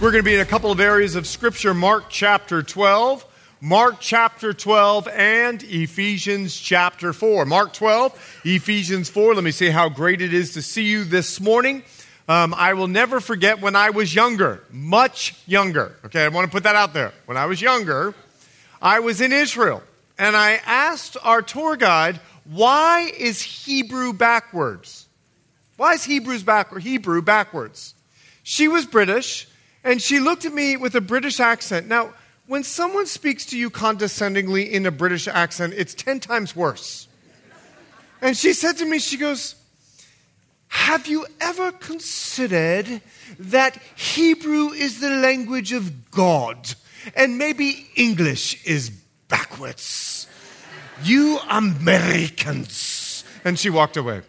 We're going to be in a couple of areas of Scripture, Mark chapter 12, and Ephesians chapter 4. Mark 12, Ephesians 4. Let me say how great it is to see you this morning. I will never forget when I was younger, much younger. Okay, I want to put that out there. When I was younger, I was in Israel, and I asked our tour guide, why is Hebrew backwards? Why is Hebrew backwards? She was British. And she looked at me with a British accent. Now, when someone speaks to you condescendingly in a British accent, it's 10 times worse. And she said to me, she goes, have you ever considered that Hebrew is the language of God and maybe English is backwards? You Americans. And she walked away.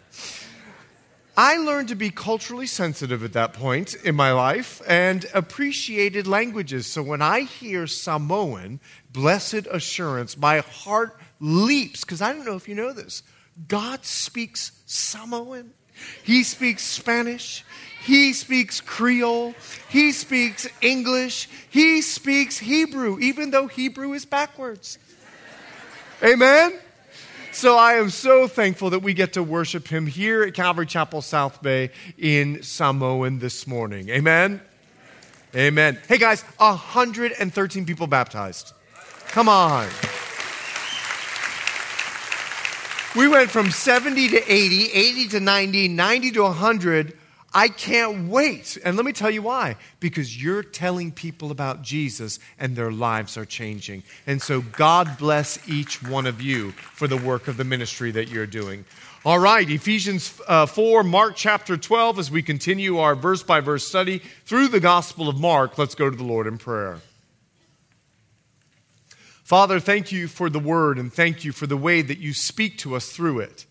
I learned to be culturally sensitive at that point in my life and appreciated languages. So when I hear Samoan, blessed assurance, my heart leaps, because I don't know if you know this. God speaks Samoan. He speaks Spanish. He speaks Creole. He speaks English. He speaks Hebrew, even though Hebrew is backwards. Amen? So I am so thankful that we get to worship him here at Calvary Chapel South Bay in Samoan this morning. Amen? Amen. Hey guys, 113 people baptized. Come on. We went from 70 to 80, 80 to 90, 90 to 100. I can't wait. And let me tell you why. Because you're telling people about Jesus and their lives are changing. And so God bless each one of you for the work of the ministry that you're doing. All right, Ephesians 4, Mark chapter 12, as we continue our verse-by-verse study through the Gospel of Mark, let's go to the Lord in prayer. Father, thank you for the word and thank you for the way that you speak to us through it.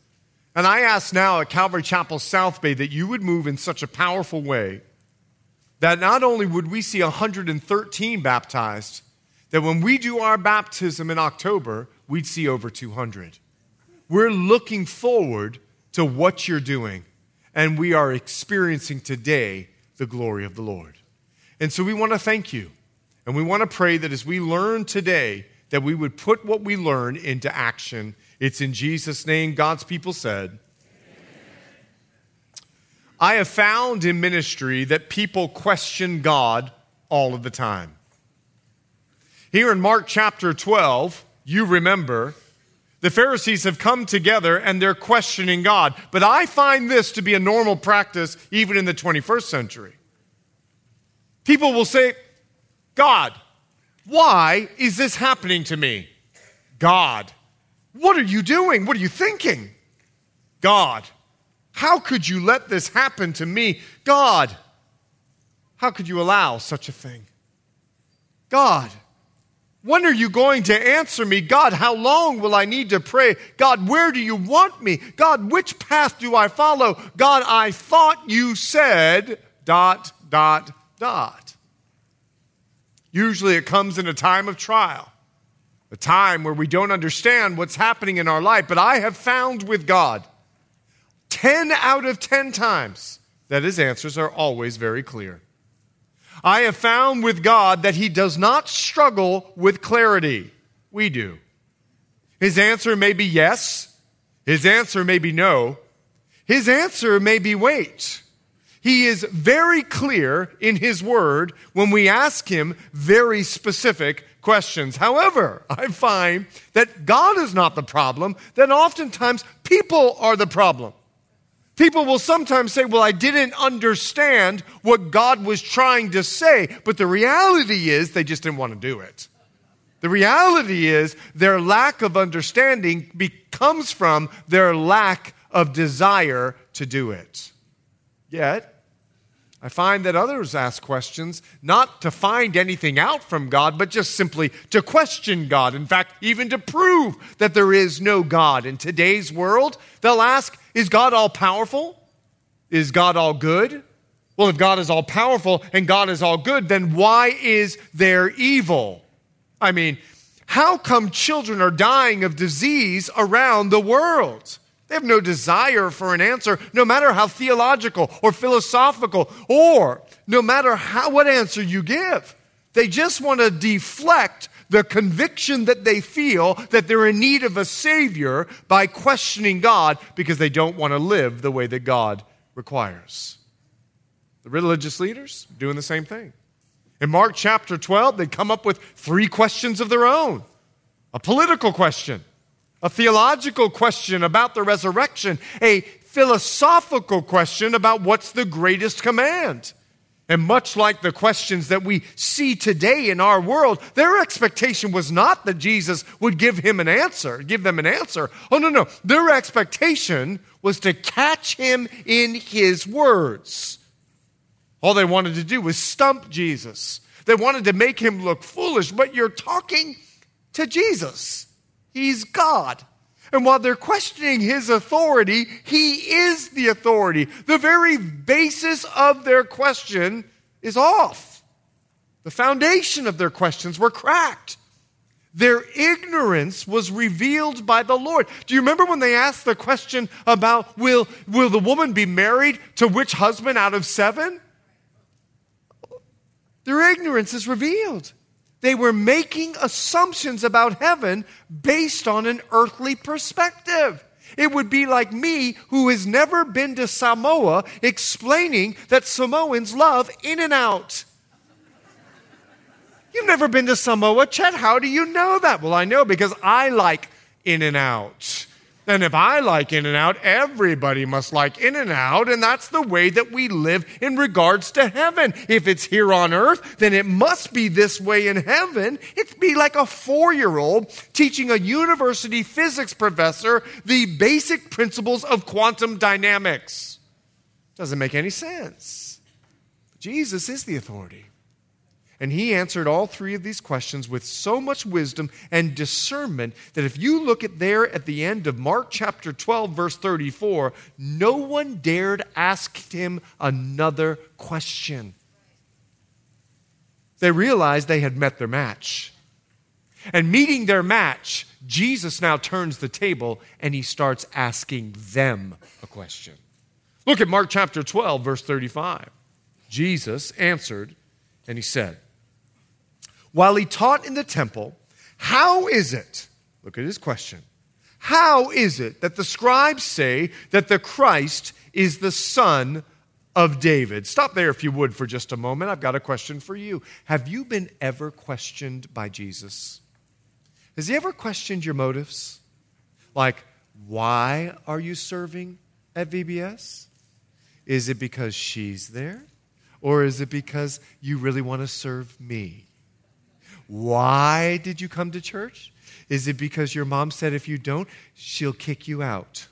And I ask now at Calvary Chapel South Bay that you would move in such a powerful way that not only would we see 113 baptized, that when we do our baptism in October, we'd see over 200. We're looking forward to what you're doing, and we are experiencing today the glory of the Lord. And so we want to thank you, and we want to pray that as we learn today, that we would put what we learn into action. It's in Jesus' name, God's people said. Amen. I have found in ministry that people question God all of the time. Here in Mark chapter 12, you remember, the Pharisees have come together and they're questioning God. But I find this to be a normal practice even in the 21st century. People will say, God, why is this happening to me? God, what are you doing? What are you thinking? God, how could you let this happen to me? God, how could you allow such a thing? God, when are you going to answer me? God, how long will I need to pray? God, where do you want me? God, which path do I follow? God, I thought you said ... Usually it comes in a time of trial, a time where we don't understand what's happening in our life. But I have found with God, 10 out of 10 times, that his answers are always very clear. I have found with God that he does not struggle with clarity. We do. His answer may be yes. His answer may be no. His answer may be wait. He is very clear in his word when we ask him very specific questions. However, I find that God is not the problem, that oftentimes people are the problem. People will sometimes say, well, I didn't understand what God was trying to say, but the reality is they just didn't want to do it. The reality is their lack of understanding comes from their lack of desire to do it. Yet, I find that others ask questions not to find anything out from God, but just simply to question God. In fact, even to prove that there is no God. In today's world, they'll ask, is God all-powerful? Is God all-good? Well, if God is all-powerful and God is all-good, then why is there evil? I mean, how come children are dying of disease around the world? They have no desire for an answer, no matter how theological or philosophical, or no matter what answer you give. They just want to deflect the conviction that they feel that they're in need of a Savior by questioning God because they don't want to live the way that God requires. The religious leaders doing the same thing. In Mark chapter 12, they come up with three questions of their own. A political question, a theological question about the resurrection, a philosophical question about what's the greatest command. And much like the questions that we see today in our world, their expectation was not that Jesus would give them an answer. Oh, no. Their expectation was to catch him in his words. All they wanted to do was stump Jesus. They wanted to make him look foolish, but you're talking to Jesus. He's God. And while they're questioning his authority, he is the authority. The very basis of their question is off. The foundation of their questions were cracked. Their ignorance was revealed by the Lord. Do you remember when they asked the question about, will the woman be married to which husband out of 7? Their ignorance is revealed. They were making assumptions about heaven based on an earthly perspective. It would be like me, who has never been to Samoa, explaining that Samoans love In-N-Out. You've never been to Samoa, Chet. How do you know that? Well, I know because I like In-N-Out. And if I like In-N-Out, everybody must like In-N-Out, and that's the way that we live in regards to heaven. If it's here on earth, then it must be this way in heaven. It'd be like a 4-year-old teaching a university physics professor the basic principles of quantum dynamics. Doesn't make any sense. Jesus is the authority. And he answered all three of these questions with so much wisdom and discernment that if you look at the end of Mark chapter 12, verse 34, no one dared ask him another question. They realized they had met their match. And meeting their match, Jesus now turns the table and he starts asking them a question. Look at Mark chapter 12, verse 35. Jesus answered, and he said, while he taught in the temple, how is it, look at his question, how is it that the scribes say that the Christ is the son of David? Stop there if you would for just a moment. I've got a question for you. Have you been ever questioned by Jesus? Has he ever questioned your motives? Like, why are you serving at VBS? Is it because she's there? Or is it because you really want to serve me? Why did you come to church? Is it because your mom said if you don't, she'll kick you out?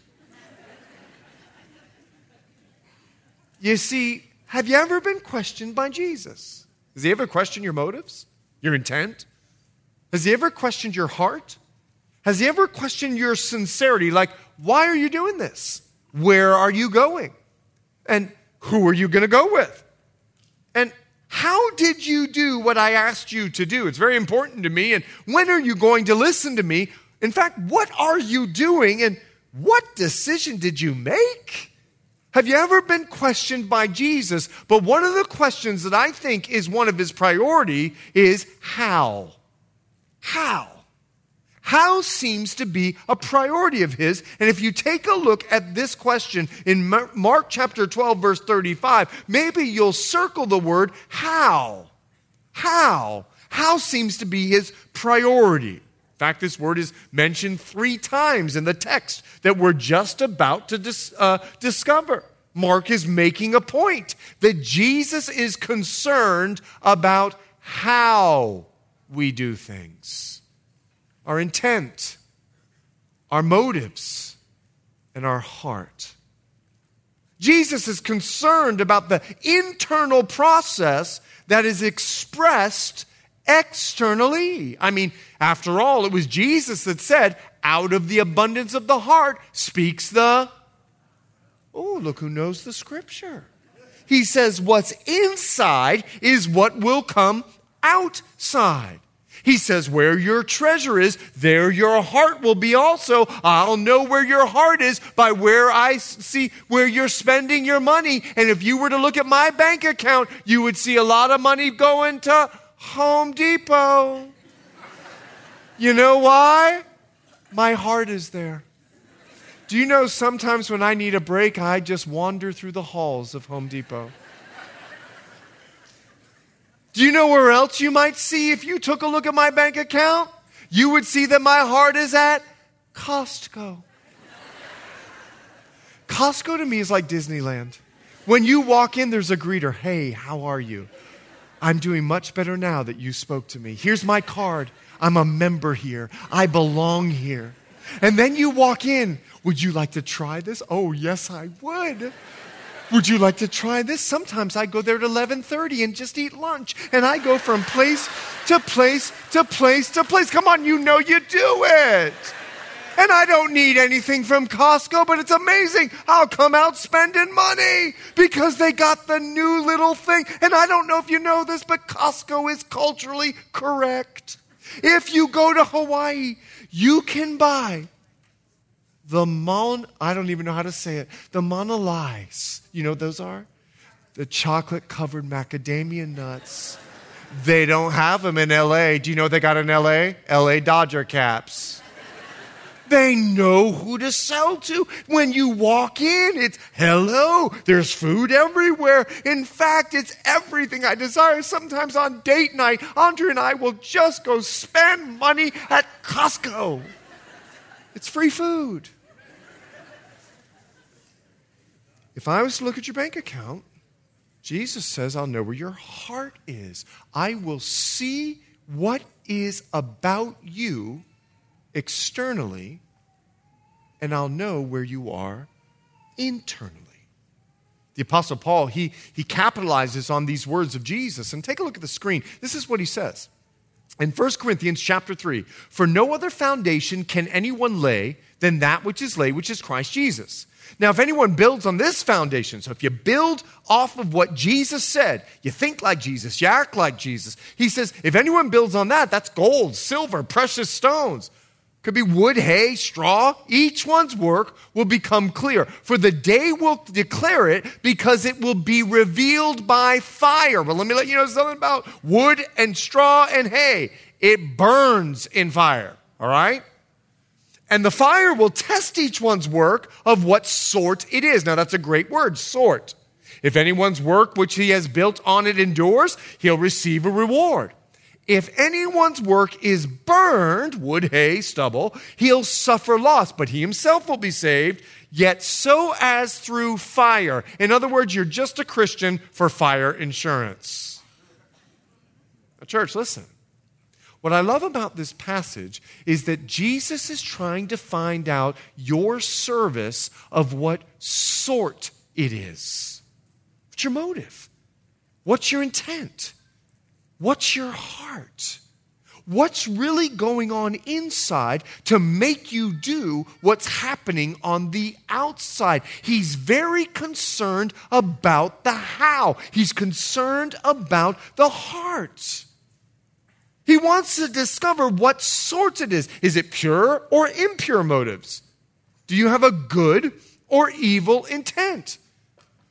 You see, have you ever been questioned by Jesus? Has he ever questioned your motives, your intent? Has he ever questioned your heart? Has he ever questioned your sincerity? Like, why are you doing this? Where are you going? And who are you going to go with? And how did you do what I asked you to do? It's very important to me. And when are you going to listen to me? In fact, what are you doing? And what decision did you make? Have you ever been questioned by Jesus? But one of the questions that I think is one of his priority is how? How? How seems to be a priority of his. And if you take a look at this question in Mark chapter 12, verse 35, maybe you'll circle the word how. How? How seems to be his priority. In fact, this word is mentioned 3 times in the text that we're just about to discover. Mark is making a point that Jesus is concerned about how we do things. Our intent, our motives, and our heart. Jesus is concerned about the internal process that is expressed externally. I mean, after all, it was Jesus that said, out of the abundance of the heart speaks the... Oh, look who knows the scripture. He says what's inside is what will come outside. He says where your treasure is, there your heart will be also. I'll know where your heart is by where I see where you're spending your money. And if you were to look at my bank account, you would see a lot of money going to Home Depot. You know why? My heart is there. Do you know sometimes when I need a break, I just wander through the halls of Home Depot? Do you know where else you might see if you took a look at my bank account? You would see that my heart is at Costco. Costco to me is like Disneyland. When you walk in, there's a greeter. Hey, how are you? I'm doing much better now that you spoke to me. Here's my card. I'm a member here. I belong here. And then you walk in. Would you like to try this? Oh, yes, I would. Would you like to try this? Sometimes I go there at 11:30 and just eat lunch. And I go from place to place to place to place. Come on, you know you do it. And I don't need anything from Costco, but it's amazing. I'll come out spending money because they got the new little thing. And I don't know if you know this, but Costco is culturally correct. If you go to Hawaii, you can buy the Mauna Loais. You know what those are? The chocolate-covered macadamia nuts. They don't have them in L.A. Do you know what they got in L.A.? L.A. Dodger caps. They know who to sell to. When you walk in, it's, hello, there's food everywhere. In fact, it's everything I desire. Sometimes on date night, Andre and I will just go spend money at Costco. It's free food. If I was to look at your bank account, Jesus says, I'll know where your heart is. I will see what is about you externally, and I'll know where you are internally. The Apostle Paul, he capitalizes on these words of Jesus. And take a look at the screen. This is what he says. In 1 Corinthians chapter 3, for no other foundation can anyone lay than that which is laid, which is Christ Jesus. Now, if anyone builds on this foundation, so if you build off of what Jesus said, you think like Jesus, you act like Jesus. He says, if anyone builds on that, that's gold, silver, precious stones. Could be wood, hay, straw. Each one's work will become clear. For the day will declare it because it will be revealed by fire. Well, let me let you know something about wood and straw and hay. It burns in fire, all right? And the fire will test each one's work of what sort it is. Now, that's a great word, sort. If anyone's work which he has built on it endures, he'll receive a reward. If anyone's work is burned, wood, hay, stubble, he'll suffer loss, but he himself will be saved, yet so as through fire. In other words, you're just a Christian for fire insurance. Now, church, listen. What I love about this passage is that Jesus is trying to find out your service of what sort it is. What's your motive? What's your intent? What's your heart? What's really going on inside to make you do what's happening on the outside? He's very concerned about the how. He's concerned about the heart. He wants to discover what sort it is. Is it pure or impure motives? Do you have a good or evil intent?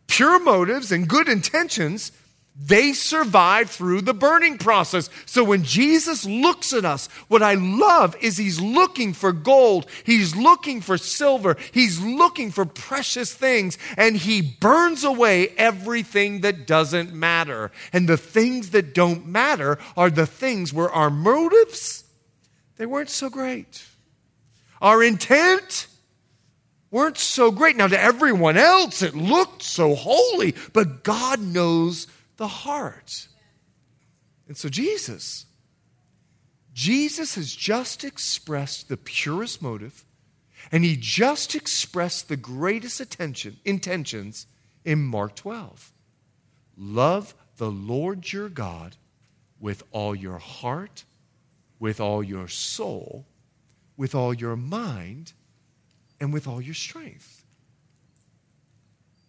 Pure motives and good intentions, they survive through the burning process. So when Jesus looks at us, what I love is he's looking for gold. He's looking for silver. He's looking for precious things. And he burns away everything that doesn't matter. And the things that don't matter are the things where our motives, they weren't so great. Our intent weren't so great. Now, to everyone else, it looked so holy. But God knows the heart. And so Jesus has just expressed the purest motive, and he just expressed the greatest intentions, in Mark 12. Love the Lord your God with all your heart, with all your soul, with all your mind, and with all your strength.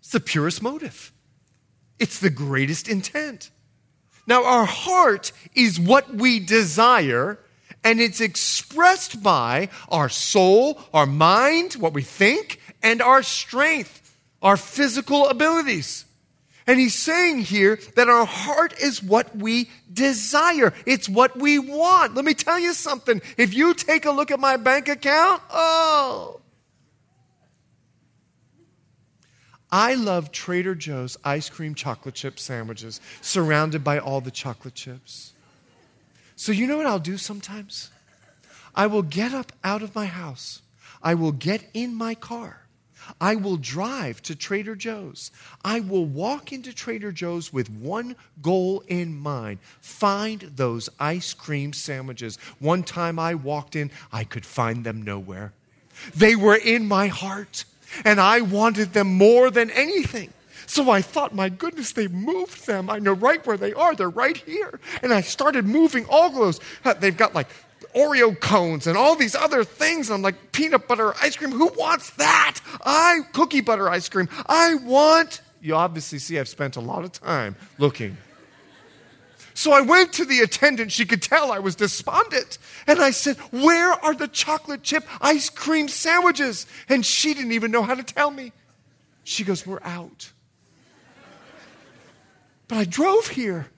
It's the purest motive. It's the greatest intent. Now, our heart is what we desire, and it's expressed by our soul, our mind, what we think, and our strength, our physical abilities. And he's saying here that our heart is what we desire. It's what we want. Let me tell you something. If you take a look at my bank account, I love Trader Joe's ice cream chocolate chip sandwiches surrounded by all the chocolate chips. So you know what I'll do sometimes? I will get up out of my house. I will get in my car. I will drive to Trader Joe's. I will walk into Trader Joe's with one goal in mind: find those ice cream sandwiches. One time I walked in, I could find them nowhere. They were in my heart, and I wanted them more than anything. So I thought, my goodness, they moved them. I know right where they are. They're right here. And I started moving all those. They've got like Oreo cones and all these other things. I'm like, peanut butter ice cream. Who wants that? Cookie butter ice cream. You obviously see I've spent a lot of time looking. So I went to the attendant. She could tell I was despondent. And I said, where are the chocolate chip ice cream sandwiches? And she didn't even know how to tell me. She goes, we're out. But I drove here.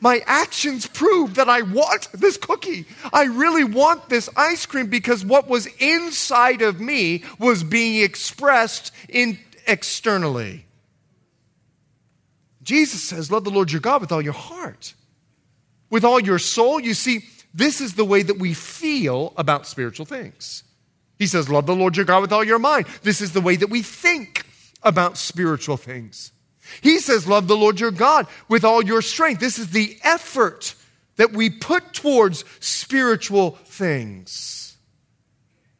My actions prove that I want this cookie. I really want this ice cream, because what was inside of me was being expressed externally. Jesus says, love the Lord your God with all your heart, with all your soul. You see, this is the way that we feel about spiritual things. He says, love the Lord your God with all your mind. This is the way that we think about spiritual things. He says, love the Lord your God with all your strength. This is the effort that we put towards spiritual things.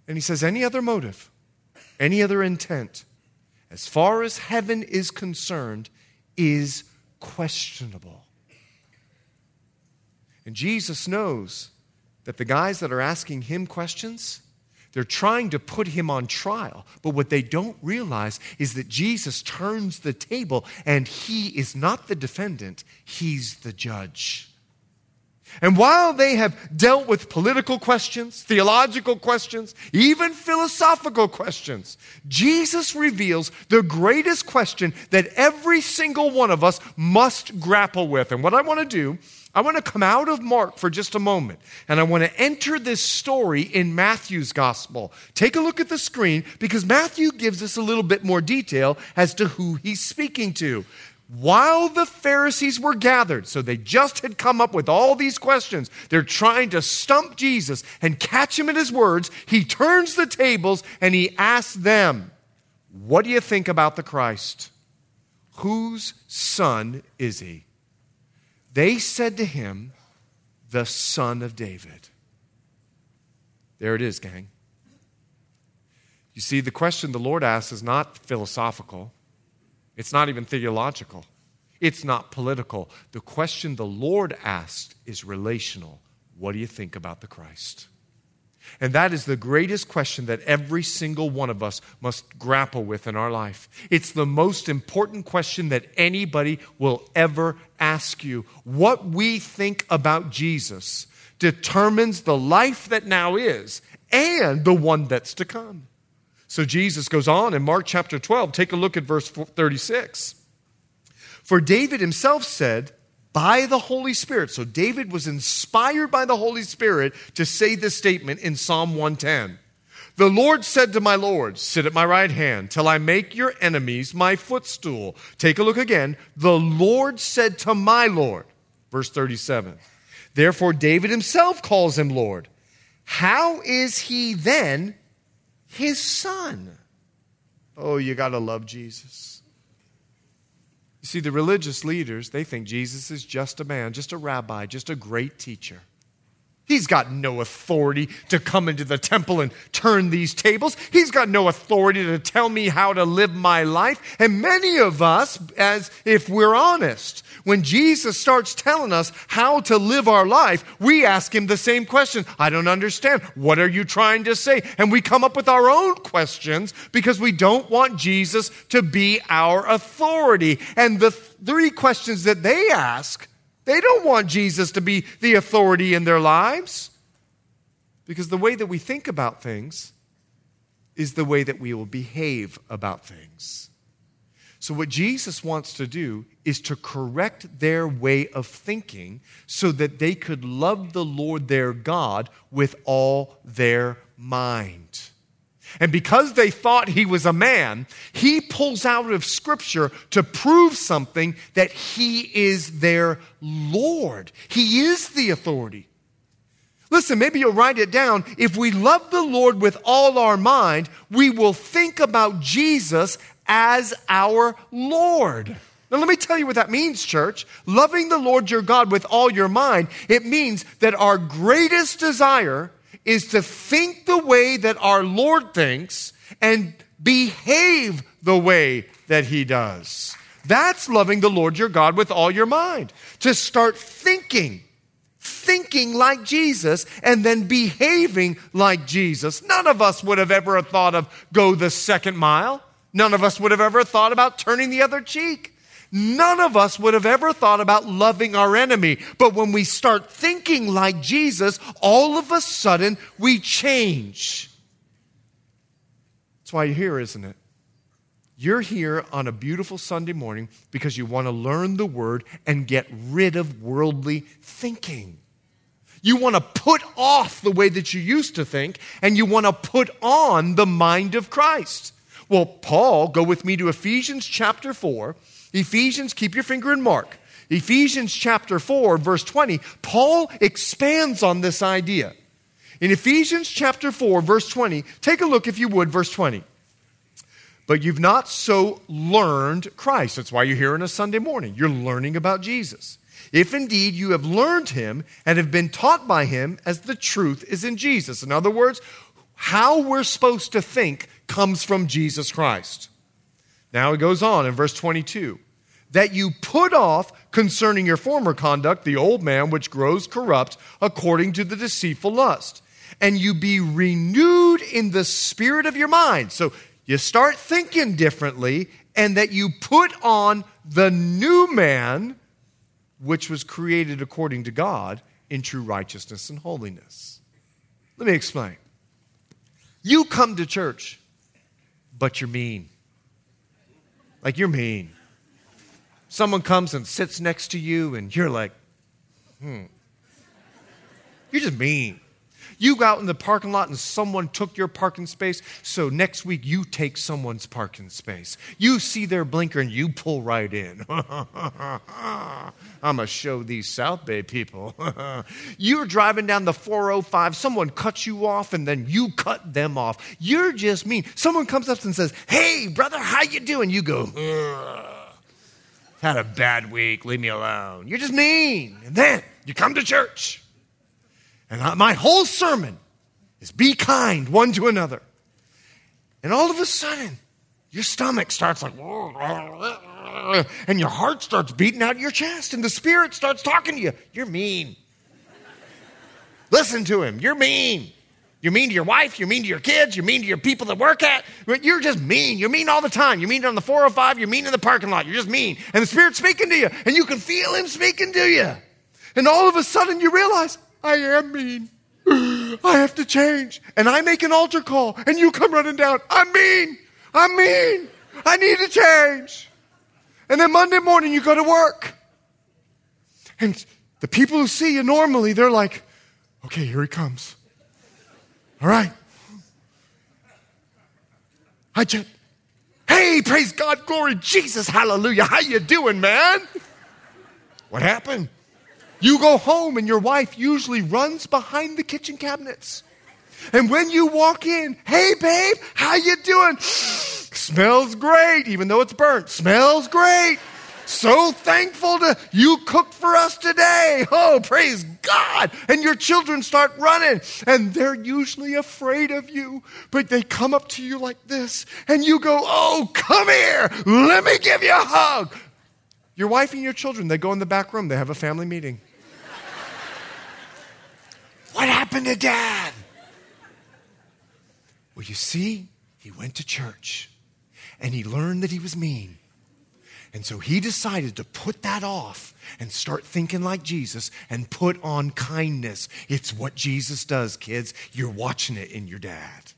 And he says, any other motive, any other intent, as far as heaven is concerned, is questionable. And Jesus knows that the guys that are asking him questions, they're trying to put him on trial, but what they don't realize is that Jesus turns the table, and he is not the defendant, he's the judge. And while they have dealt with political questions, theological questions, even philosophical questions, Jesus reveals the greatest question that every single one of us must grapple with. And what I want to do, I want to come out of Mark for just a moment, and I want to enter this story in Matthew's gospel. Take a look at the screen, because Matthew gives us a little bit more detail as to who he's speaking to. While the Pharisees were gathered, so they just had come up with all these questions, they're trying to stump Jesus and catch him in his words, he turns the tables and he asks them, what do you think about the Christ? Whose son is he? They said to him, the Son of David. There it is, gang. You see, the question the Lord asks is not philosophical. It's not even theological. It's not political. The question the Lord asked is relational. What do you think about the Christ? And that is the greatest question that every single one of us must grapple with in our life. It's the most important question that anybody will ever ask you. What we think about Jesus determines the life that now is and the one that's to come. So Jesus goes on in Mark chapter 12. Take a look at verse 36. For David himself said, by the Holy Spirit. So David was inspired by the Holy Spirit to say this statement in Psalm 110. The Lord said to my Lord, sit at my right hand till I make your enemies my footstool. Take a look again. The Lord said to my Lord, verse 37. Therefore David himself calls him Lord. How is he then his son? Oh, you got to love Jesus. You see, the religious leaders, they think Jesus is just a man, just a rabbi, just a great teacher. He's got no authority to come into the temple and turn these tables. He's got no authority to tell me how to live my life. And many of us, as if we're honest, when Jesus starts telling us how to live our life, we ask him the same question. I don't understand. What are you trying to say? And we come up with our own questions because we don't want Jesus to be our authority. And the three questions that they ask, they don't want Jesus to be the authority in their lives, because the way that we think about things is the way that we will behave about things. So what Jesus wants to do is to correct their way of thinking so that they could love the Lord their God with all their mind. And because they thought he was a man, he pulls out of Scripture to prove something that he is their Lord. He is the authority. Listen, maybe you'll write it down. If we love the Lord with all our mind, we will think about Jesus as our Lord. Now, let me tell you what that means, church. Loving the Lord your God with all your mind, it means that our greatest desire is to think the way that our Lord thinks and behave the way that he does. That's loving the Lord your God with all your mind. To start thinking like Jesus and then behaving like Jesus. None of us would have ever thought of go the second mile. None of us would have ever thought about turning the other cheek. None of us would have ever thought about loving our enemy. But when we start thinking like Jesus, all of a sudden we change. That's why you're here, isn't it? You're here on a beautiful Sunday morning because you want to learn the Word and get rid of worldly thinking. You want to put off the way that you used to think, and you want to put on the mind of Christ. Well, Paul, go with me to Ephesians chapter 4. Ephesians, keep your finger in Mark. Ephesians chapter 4, verse 20, Paul expands on this idea. In Ephesians chapter 4, verse 20, take a look if you would, verse 20. But you've not so learned Christ. That's why you're here on a Sunday morning. You're learning about Jesus. If indeed you have learned him and have been taught by him as the truth is in Jesus. In other words, how we're supposed to think comes from Jesus Christ. Now it goes on in verse 22, that you put off concerning your former conduct the old man which grows corrupt according to the deceitful lust, and you be renewed in the spirit of your mind. So you start thinking differently, and that you put on the new man which was created according to God in true righteousness and holiness. Let me explain. You come to church, but you're mean. Like, you're mean. Someone comes and sits next to you, and you're like, You're just mean. You go out in the parking lot, and someone took your parking space, so next week you take someone's parking space. You see their blinker, and you pull right in. I'm going to show these South Bay people. You're driving down the 405. Someone cuts you off, and then you cut them off. You're just mean. Someone comes up and says, hey, brother, how you doing? You go, had a bad week. Leave me alone. You're just mean. And then you come to church. And my whole sermon is be kind one to another. And all of a sudden, your stomach starts like, and your heart starts beating out of your chest, and the Spirit starts talking to you. You're mean. Listen to him. You're mean. You're mean to your wife. You're mean to your kids. You're mean to your people that work at. You're just mean. You're mean all the time. You're mean on the 405. You're mean in the parking lot. You're just mean. And the Spirit's speaking to you, and you can feel him speaking to you. And all of a sudden, you realize, I am mean. I have to change. And I make an altar call, and you come running down. I'm mean. I'm mean. I need to change. And then Monday morning, you go to work. And the people who see you normally, they're like, okay, here he comes. All right. Hey, praise God, glory, Jesus, hallelujah. How you doing, man? What happened? You go home, and your wife usually runs behind the kitchen cabinets. And when you walk in, hey, babe, how you doing? Smells great, even though it's burnt. Smells great. so thankful to you cook for us today. Oh, praise God. And your children start running, and they're usually afraid of you, but they come up to you like this, and you go, oh, come here. Let me give you a hug. Your wife and your children, they go in the back room. They have a family meeting. What happened to Dad? Well, you see, he went to church, and he learned that he was mean. And so he decided to put that off and start thinking like Jesus and put on kindness. It's what Jesus does, kids. You're watching it in your dad.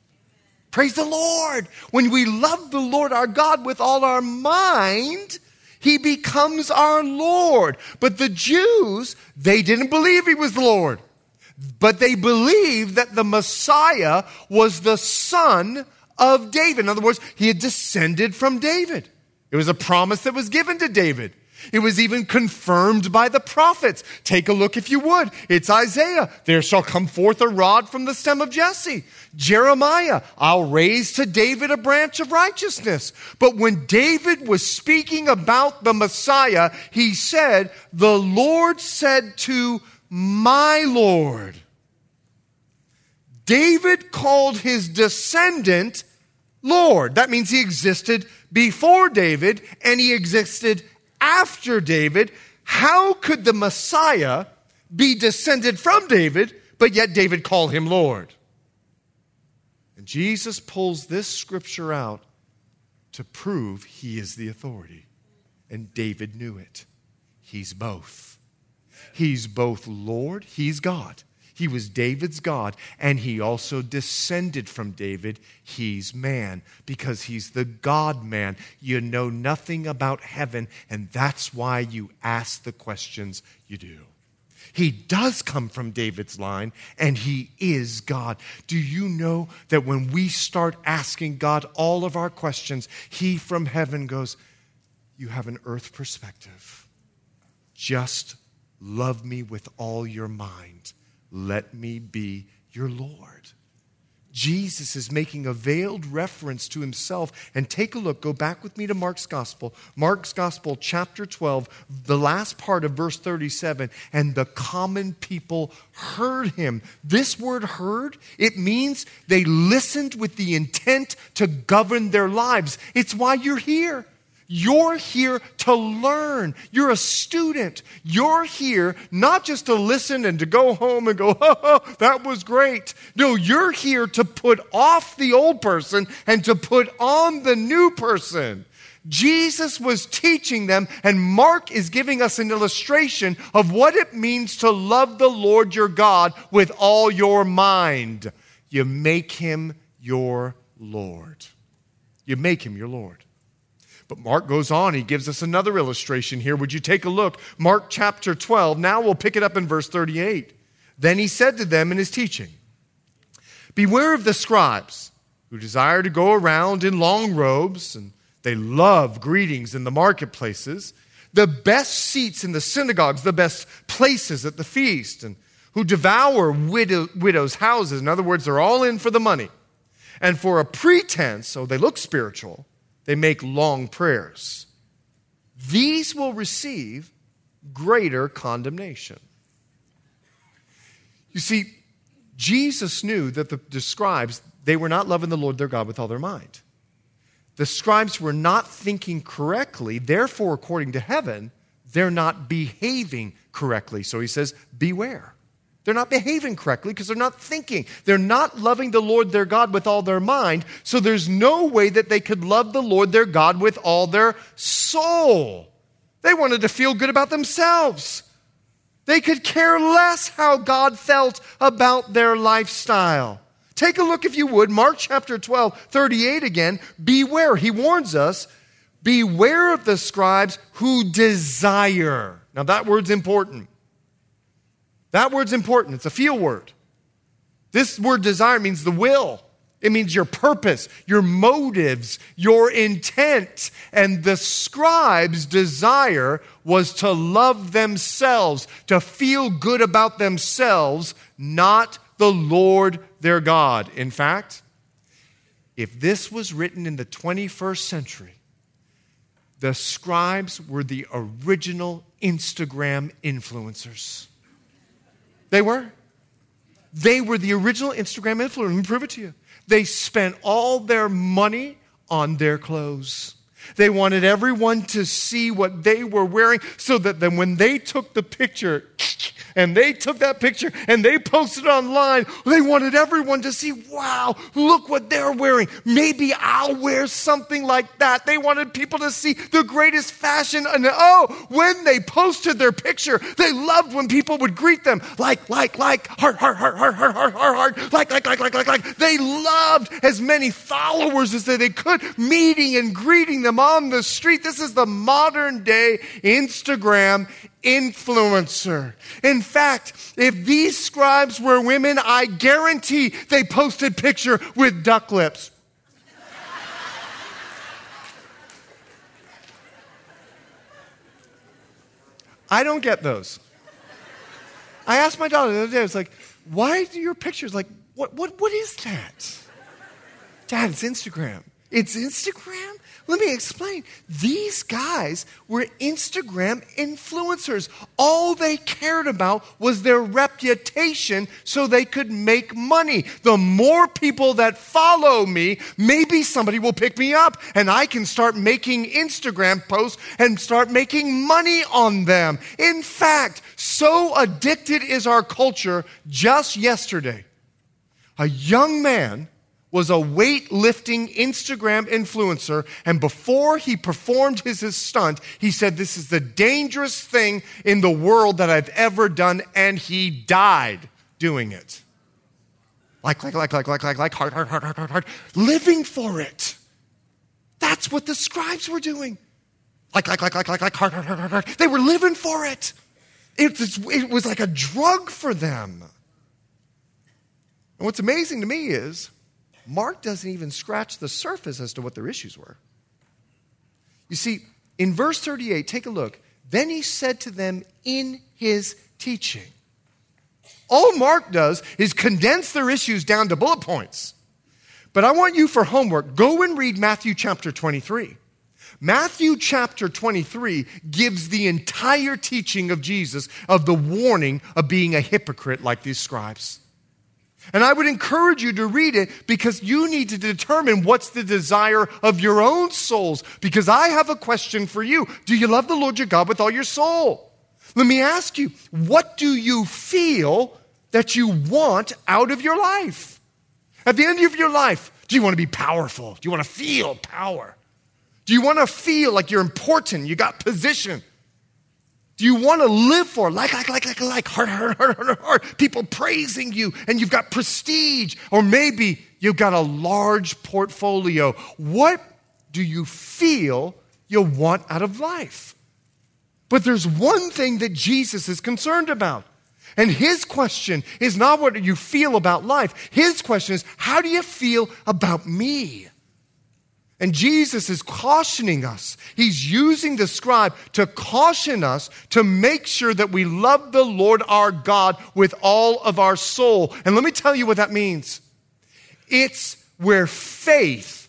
Praise the Lord. When we love the Lord our God with all our mind, he becomes our Lord. But the Jews, they didn't believe he was the Lord. But they believed that the Messiah was the son of David. In other words, he had descended from David. It was a promise that was given to David. It was even confirmed by the prophets. Take a look if you would. It's Isaiah. There shall come forth a rod from the stem of Jesse. Jeremiah, I'll raise to David a branch of righteousness. But when David was speaking about the Messiah, he said, the Lord said to my Lord. David called his descendant Lord. That means he existed before David and he existed after David. How could the Messiah be descended from David, but yet David called him Lord? And Jesus pulls this scripture out to prove he is the authority. And David knew it. He's both. He's both Lord, he's God. He was David's God, and he also descended from David. He's man, because he's the God-man. You know nothing about heaven, and that's why you ask the questions you do. He does come from David's line, and he is God. Do you know that when we start asking God all of our questions, he from heaven goes, you have an earth perspective. Just love me with all your mind. Let me be your Lord. Jesus is making a veiled reference to himself. And take a look. Go back with me to Mark's Gospel. Mark's Gospel, chapter 12, the last part of verse 37. And the common people heard him. This word heard, it means they listened with the intent to govern their lives. It's why you're here. You're here to learn. You're a student. You're here not just to listen and to go home and go, oh, that was great. No, you're here to put off the old person and to put on the new person. Jesus was teaching them, and Mark is giving us an illustration of what it means to love the Lord your God with all your mind. You make him your Lord. You make him your Lord. But Mark goes on. He gives us another illustration here. Would you take a look? Mark chapter 12. Now we'll pick it up in verse 38. Then he said to them in his teaching, beware of the scribes who desire to go around in long robes, and they love greetings in the marketplaces, the best seats in the synagogues, the best places at the feast, and who devour widows' houses. In other words, they're all in for the money. And for a pretense, so they look spiritual, they make long prayers. These will receive greater condemnation. You see, Jesus knew that the scribes, they were not loving the Lord their God with all their mind. The scribes were not thinking correctly. Therefore, according to heaven, they're not behaving correctly. So he says, beware. They're not behaving correctly because they're not thinking. They're not loving the Lord their God with all their mind, so there's no way that they could love the Lord their God with all their soul. They wanted to feel good about themselves. They could care less how God felt about their lifestyle. Take a look, if you would, Mark chapter 12, 38 again. Beware. He warns us, beware of the scribes who desire. Now that word's important. That word's important. It's a field word. This word desire means the will. It means your purpose, your motives, your intent. And the scribes' desire was to love themselves, to feel good about themselves, not the Lord their God. In fact, if this was written in the 21st century, The scribes were the original Instagram influencers. They were. They were the original Instagram influencer. Let me prove it to you. They spent all their money on their clothes. They wanted everyone to see what they were wearing so that then when they took the picture and they took that picture and they posted online, they wanted everyone to see, wow, look what they're wearing. Maybe I'll wear something like that. They wanted people to see the greatest fashion. And oh, when they posted their picture, they loved when people would greet them like, heart, heart, heart, heart, heart, heart, heart, heart, like. They loved as many followers as they could, meeting and greeting them on the street. This is the modern day Instagram influencer. In fact, if these scribes were women, I guarantee they posted picture with duck lips. I don't get those. I asked my daughter the other day, I was like, why do your pictures like, what is that? Dad, it's Instagram. It's Instagram? Let me explain. These guys were Instagram influencers. All they cared about was their reputation so they could make money. The more people that follow me, maybe somebody will pick me up and I can start making Instagram posts and start making money on them. In fact, so addicted is our culture. Just yesterday, a young man was a weightlifting Instagram influencer, and before he performed his stunt, he said, this is the dangerous thing in the world that I've ever done, and he died doing it. Like, heart. Living for it. That's what the scribes were doing. Like, heart. They were living for it. It was like a drug for them. And what's amazing to me is, Mark doesn't even scratch the surface as to what their issues were. You see, in verse 38, take a look. Then he said to them in his teaching. All Mark does is condense their issues down to bullet points. But I want you for homework, go and read Matthew chapter 23. Matthew chapter 23 gives the entire teaching of Jesus of the warning of being a hypocrite like these scribes. And I would encourage you to read it because you need to determine what's the desire of your own souls. Because I have a question for you. Do you love the Lord your God with all your soul? Let me ask you, what do you feel that you want out of your life? At the end of your life, do you want to be powerful? Do you want to feel power? Do you want to feel like you're important, you got position? Do you want to live for like, heart, people praising you and you've got prestige, or maybe you've got a large portfolio? What do you feel you want out of life? But there's one thing that Jesus is concerned about. And his question is not what do you feel about life. His question is, how do you feel about me? And Jesus is cautioning us. He's using the scribe to caution us to make sure that we love the Lord our God with all of our soul. And let me tell you what that means. It's where faith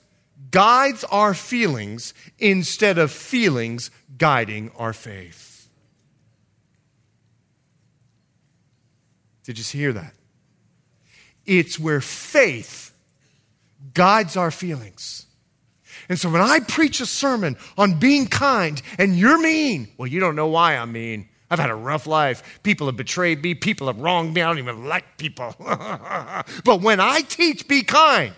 guides our feelings instead of feelings guiding our faith. Did you hear that? It's where faith guides our feelings. And so when I preach a sermon on being kind and you're mean, well, you don't know why I'm mean. I've had a rough life. People have betrayed me. People have wronged me. I don't even like people. But when I teach be kind,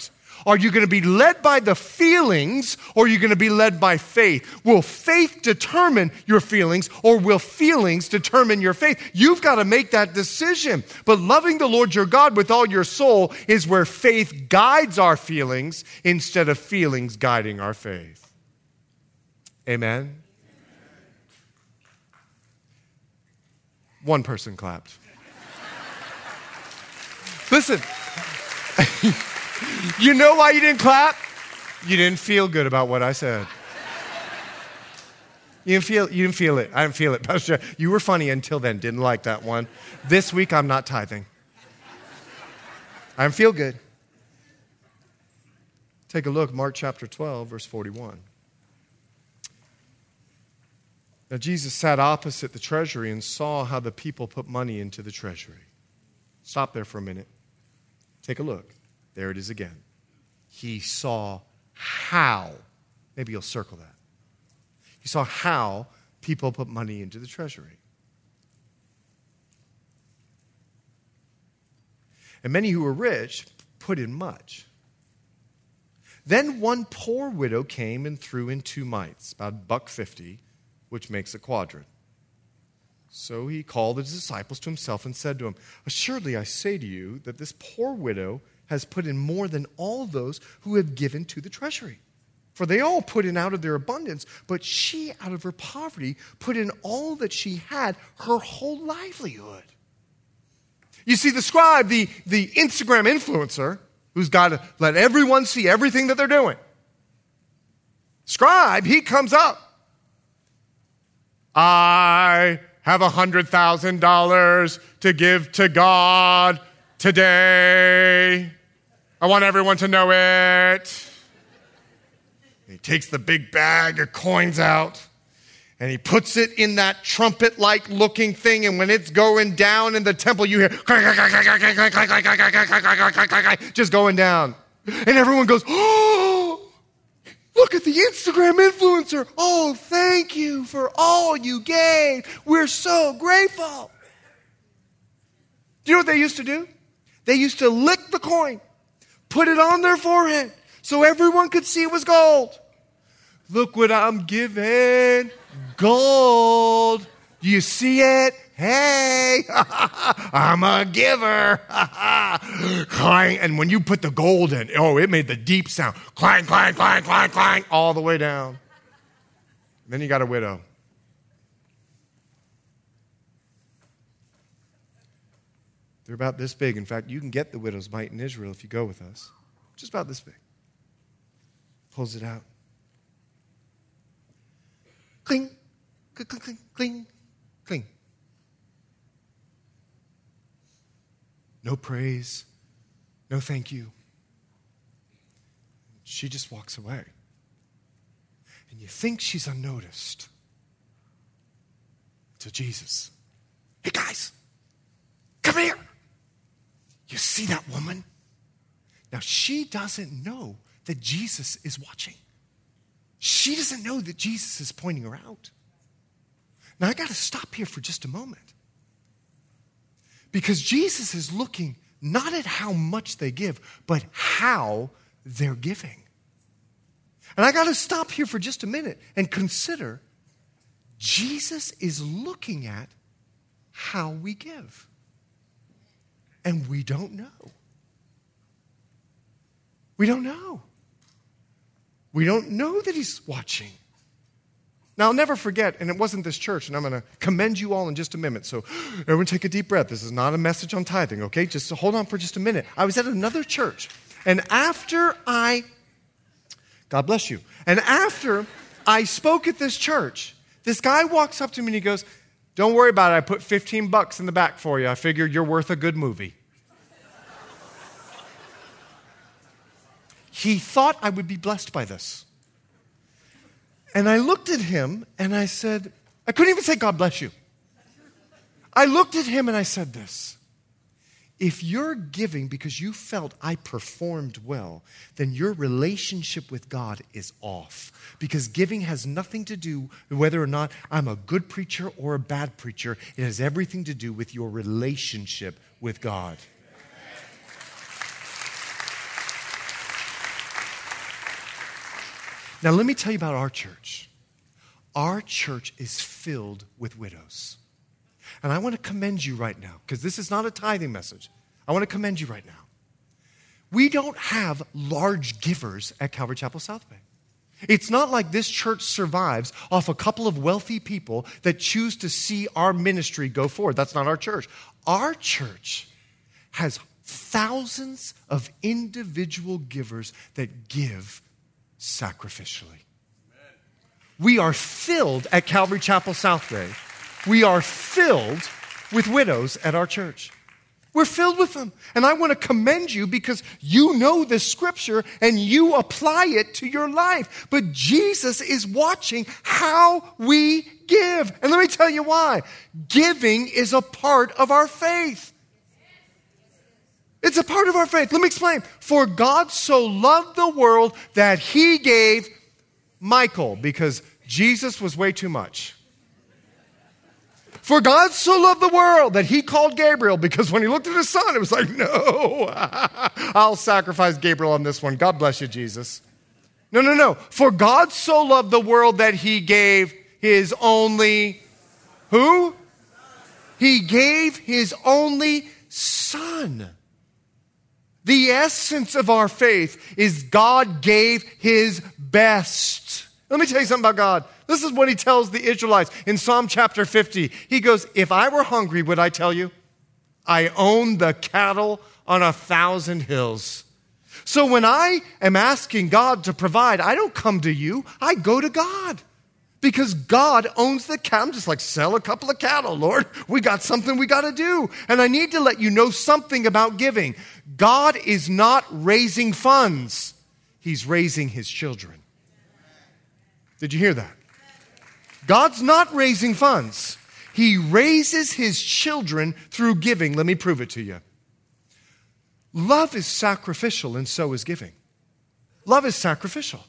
are you going to be led by the feelings or are you going to be led by faith? Will faith determine your feelings or will feelings determine your faith? You've got to make that decision. But loving the Lord your God with all your soul is where faith guides our feelings instead of feelings guiding our faith. Amen? One person clapped. Listen. You know why you didn't clap? You didn't feel good about what I said. You didn't feel it. I didn't feel it, Pastor. You were funny until then. Didn't like that one. This week, I'm not tithing. I didn't feel good. Take a look, Mark chapter 12, verse 41. Now, Jesus sat opposite the treasury and saw how the people put money into the treasury. Stop there for a minute. Take a look. There it is again. He saw how. Maybe you'll circle that. He saw how people put money into the treasury. And many who were rich put in much. Then one poor widow came and threw in 2 mites, about $1.50, which makes a quadrant. So he called his disciples to himself and said to them, "Assuredly I say to you that this poor widow has put in more than all those who have given to the treasury. For they all put in out of their abundance, but she out of her poverty put in all that she had, her whole livelihood." You see, the scribe, the Instagram influencer, who's got to let everyone see everything that they're doing. Scribe, he comes up. I have $100,000 to give to God today. I want everyone to know it. He takes the big bag of coins out and he puts it in that trumpet-like looking thing. And when it's going down in the temple, you hear just going down. And everyone goes, "Oh, look at the Instagram influencer. Oh, thank you for all you gave. We're so grateful." Do you know what they used to do? They used to lick the coin, put it on their forehead so everyone could see it was gold. "Look what I'm giving. Gold. Do you see it? Hey, I'm a giver." Clang. And when you put the gold in, oh, it made the deep sound. Clang, clang, clang, clang, clang, all the way down. Then you got a widow. They're about this big. In fact, you can get the widow's mite in Israel if you go with us. Just about this big. Pulls it out. Cling, cling, cling, cling, cling. No praise, no thank you. She just walks away. And you think she's unnoticed to Jesus. "Hey guys, come here. You see that woman?" Now she doesn't know that Jesus is watching. She doesn't know that Jesus is pointing her out. Now, I got to stop here for just a moment. Because Jesus is looking not at how much they give, but how they're giving. And I got to stop here for just a minute and consider Jesus is looking at how we give. And we don't know. We don't know. We don't know that he's watching. Now, I'll never forget, and it wasn't this church, and I'm going to commend you all in just a minute. So everyone take a deep breath. This is not a message on tithing, okay? Just hold on for just a minute. I was at another church, and after I spoke at this church, this guy walks up to me and he goes, "Don't worry about it. I put $15 in the back for you. I figured you're worth a good movie." He thought I would be blessed by this. And I looked at him and I said, I couldn't even say God bless you. I looked at him and I said this: if you're giving because you felt I performed well, then your relationship with God is off. Because giving has nothing to do with whether or not I'm a good preacher or a bad preacher. It has everything to do with your relationship with God. Now, let me tell you about our church. Our church is filled with widows. And I want to commend you right now, because this is not a tithing message. I want to commend you right now. We don't have large givers at Calvary Chapel South Bay. It's not like this church survives off a couple of wealthy people that choose to see our ministry go forward. That's not our church. Our church has thousands of individual givers that give sacrificially. Amen. We are filled at Calvary Chapel South Bay. We are filled with widows at our church. We're filled with them. And I want to commend you because you know this scripture and you apply it to your life. But Jesus is watching how we give. And let me tell you why. Giving is a part of our faith. It's a part of our faith. Let me explain. For God so loved the world that he gave Michael, because Jesus was way too much. For God so loved the world that he called Gabriel, because when he looked at his son, it was like, no, I'll sacrifice Gabriel on this one. God bless you, Jesus. No. For God so loved the world that he gave his only, who? He gave his only son. The essence of our faith is God gave his best. Let me tell you something about God. This is what he tells the Israelites in Psalm chapter 50. He goes, if I were hungry, would I tell you? I own the cattle on 1,000 hills. So when I am asking God to provide, I don't come to you. I go to God because God owns the cattle. I'm just like, sell a couple of cattle, Lord. We got something we got to do. And I need to let you know something about giving. God is not raising funds. He's raising his children. Did you hear that? God's not raising funds. He raises his children through giving. Let me prove it to you. Love is sacrificial, and so is giving. Love is sacrificial.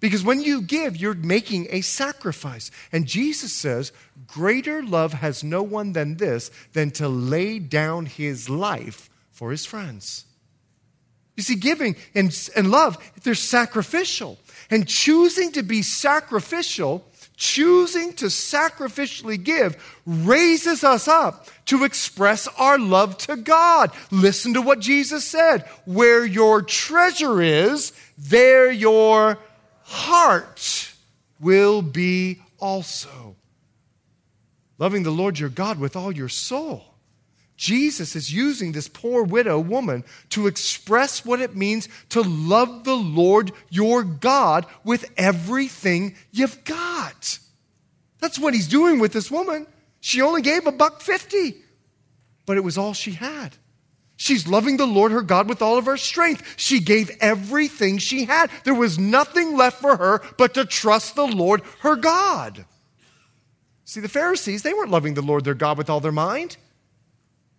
Because when you give, you're making a sacrifice. And Jesus says, greater love has no one than this, than to lay down his life for his friends. You see, giving and love, they're sacrificial. And choosing to be sacrificial, choosing to sacrificially give, raises us up to express our love to God. Listen to what Jesus said. Where your treasure is, there your heart will be also. Loving the Lord your God with all your soul. Jesus is using this poor widow woman to express what it means to love the Lord your God with everything you've got. That's what he's doing with this woman. She only gave $1.50, but it was all she had. She's loving the Lord her God with all of her strength. She gave everything she had. There was nothing left for her but to trust the Lord her God. See, the Pharisees, they weren't loving the Lord their God with all their mind.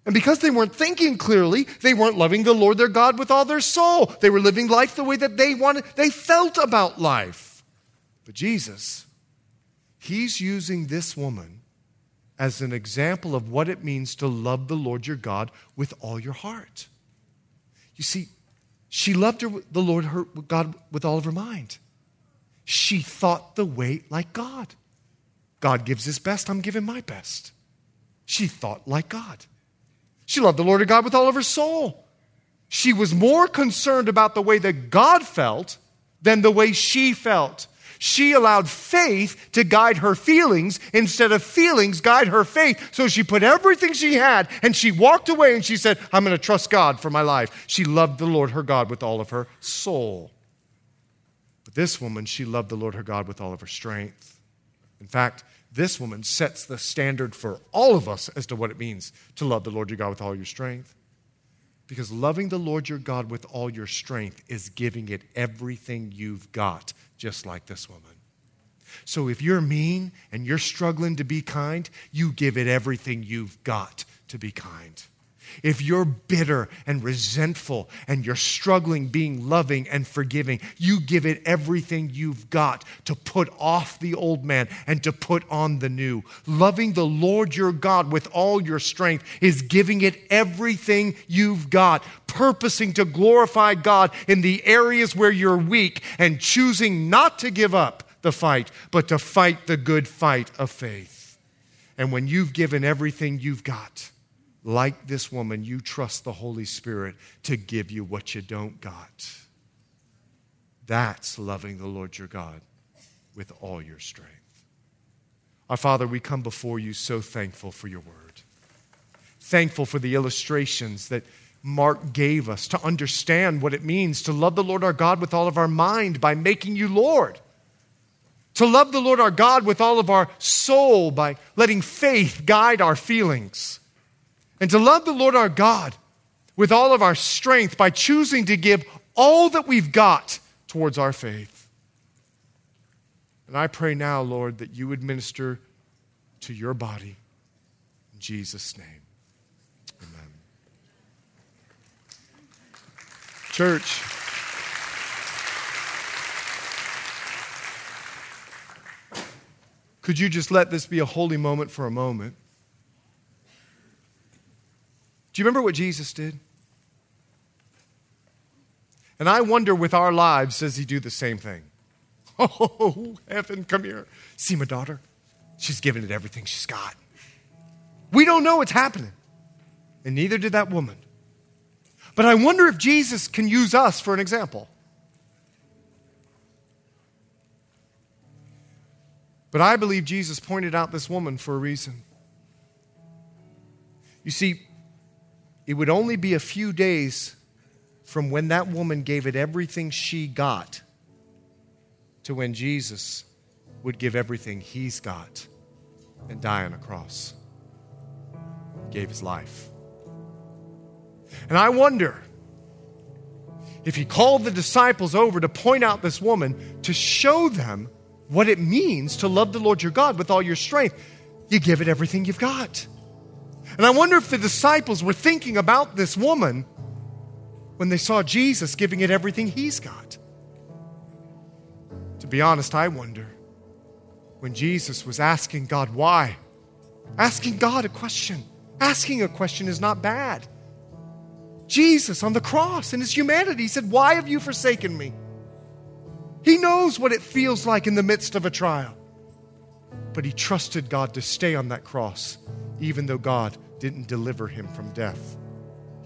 And because they weren't thinking clearly, they weren't loving the Lord their God with all their soul. They were living life the way that they wanted, they felt about life. But Jesus, he's using this woman as an example of what it means to love the Lord your God with all your heart. You see, she loved the Lord her God with all of her mind. She thought the way like God. God gives his best, I'm giving my best. She thought like God. She loved the Lord her God with all of her soul. She was more concerned about the way that God felt than the way she felt. She allowed faith to guide her feelings instead of feelings guide her faith. So she put everything she had and she walked away and she said, I'm going to trust God for my life. She loved the Lord her God with all of her soul. But this woman, she loved the Lord her God with all of her strength. In fact, this woman sets the standard for all of us as to what it means to love the Lord your God with all your strength. Because loving the Lord your God with all your strength is giving it everything you've got, just like this woman. So if you're mean and you're struggling to be kind, you give it everything you've got to be kind. If you're bitter and resentful and you're struggling being loving and forgiving, you give it everything you've got to put off the old man and to put on the new. Loving the Lord your God with all your strength is giving it everything you've got, purposing to glorify God in the areas where you're weak and choosing not to give up the fight, but to fight the good fight of faith. And when you've given everything you've got, like this woman, you trust the Holy Spirit to give you what you don't got. That's loving the Lord your God with all your strength. Our Father, we come before you so thankful for your word. Thankful for the illustrations that Mark gave us to understand what it means to love the Lord our God with all of our mind by making you Lord. To love the Lord our God with all of our soul by letting faith guide our feelings. And to love the Lord our God with all of our strength by choosing to give all that we've got towards our faith. And I pray now, Lord, that you would minister to your body. In Jesus' name, amen. Church, could you just let this be a holy moment for a moment? Do you remember what Jesus did? And I wonder with our lives, does he do the same thing? Oh, heaven, come here. See my daughter? She's giving it everything she's got. We don't know what's happening. And neither did that woman. But I wonder if Jesus can use us for an example. But I believe Jesus pointed out this woman for a reason. You see, it would only be a few days from when that woman gave it everything she got to when Jesus would give everything he's got and die on a cross. He gave his life. And I wonder if he called the disciples over to point out this woman to show them what it means to love the Lord your God with all your strength. You give it everything you've got. And I wonder if the disciples were thinking about this woman when they saw Jesus giving it everything he's got. To be honest, I wonder when Jesus was asking God why, asking God a question. Asking a question is not bad. Jesus on the cross in his humanity said, "Why have you forsaken me?" He knows what it feels like in the midst of a trial. But he trusted God to stay on that cross, even though God didn't deliver him from death.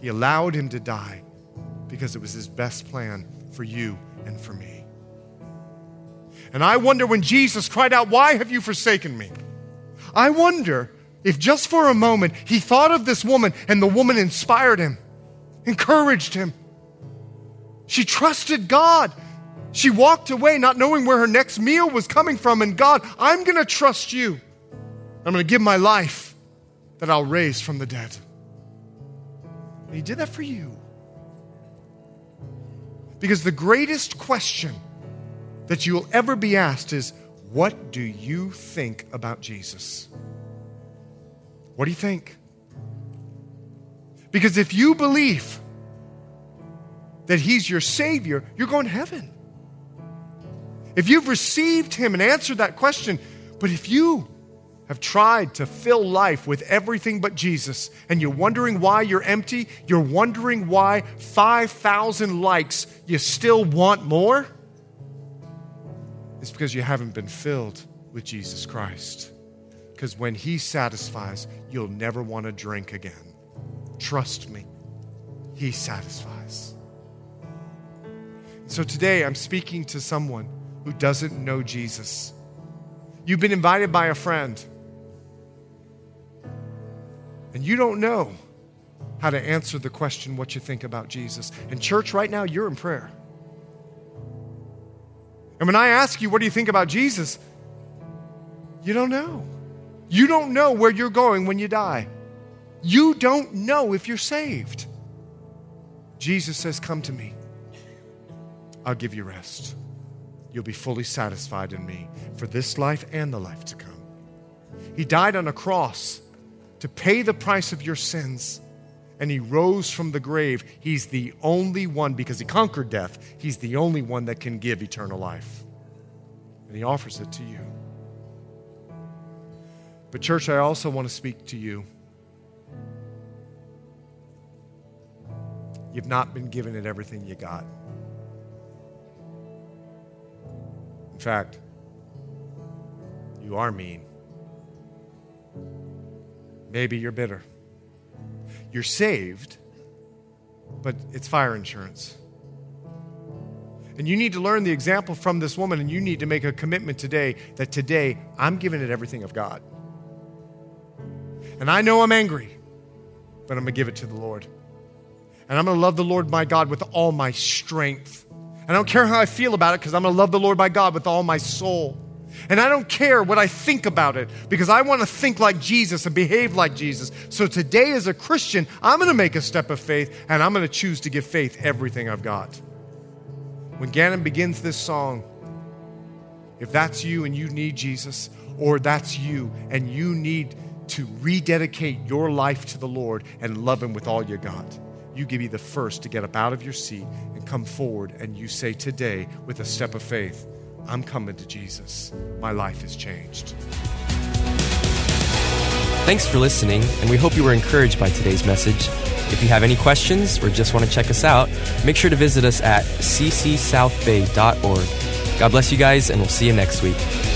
He allowed him to die because it was his best plan for you and for me. And I wonder when Jesus cried out, "Why have you forsaken me?" I wonder if just for a moment he thought of this woman and the woman inspired him, encouraged him. She trusted God. She walked away not knowing where her next meal was coming from. And God, I'm going to trust you. I'm going to give my life that I'll raise from the dead. And he did that for you. Because the greatest question that you will ever be asked is, what do you think about Jesus? What do you think? Because if you believe that he's your Savior, you're going to heaven. If you've received him and answered that question, but if you have tried to fill life with everything but Jesus, and you're wondering why you're empty, you're wondering why 5,000 likes, you still want more, it's because you haven't been filled with Jesus Christ. Because when he satisfies, you'll never want to drink again. Trust me, he satisfies. So today I'm speaking to someone who doesn't know Jesus. You've been invited by a friend. And you don't know how to answer the question what you think about Jesus. And church, right now, you're in prayer. And when I ask you, what do you think about Jesus? You don't know. You don't know where you're going when you die. You don't know if you're saved. Jesus says, come to me. I'll give you rest. You'll be fully satisfied in me for this life and the life to come. He died on a cross to pay the price of your sins, and he rose from the grave. He's the only one, because he conquered death, he's the only one that can give eternal life. And he offers it to you. But church, I also want to speak to you. You've not been given it everything you got. In fact, you are mean. Maybe you're bitter. You're saved, but it's fire insurance. And you need to learn the example from this woman, and you need to make a commitment today that today I'm giving it everything I've got. And I know I'm angry, but I'm going to give it to the Lord. And I'm going to love the Lord my God with all my strength. I don't care how I feel about it, because I'm going to love the Lord my God with all my soul. And I don't care what I think about it because I want to think like Jesus and behave like Jesus. So today as a Christian, I'm going to make a step of faith and I'm going to choose to give faith everything I've got. When Gannon begins this song, if that's you and you need Jesus, or that's you and you need to rededicate your life to the Lord and love Him with all you got, you can be the first to get up out of your seat and come forward and you say today with a step of faith, I'm coming to Jesus. My life has changed. Thanks for listening, and we hope you were encouraged by today's message. If you have any questions or just want to check us out, make sure to visit us at ccsouthbay.org. God bless you guys, and we'll see you next week.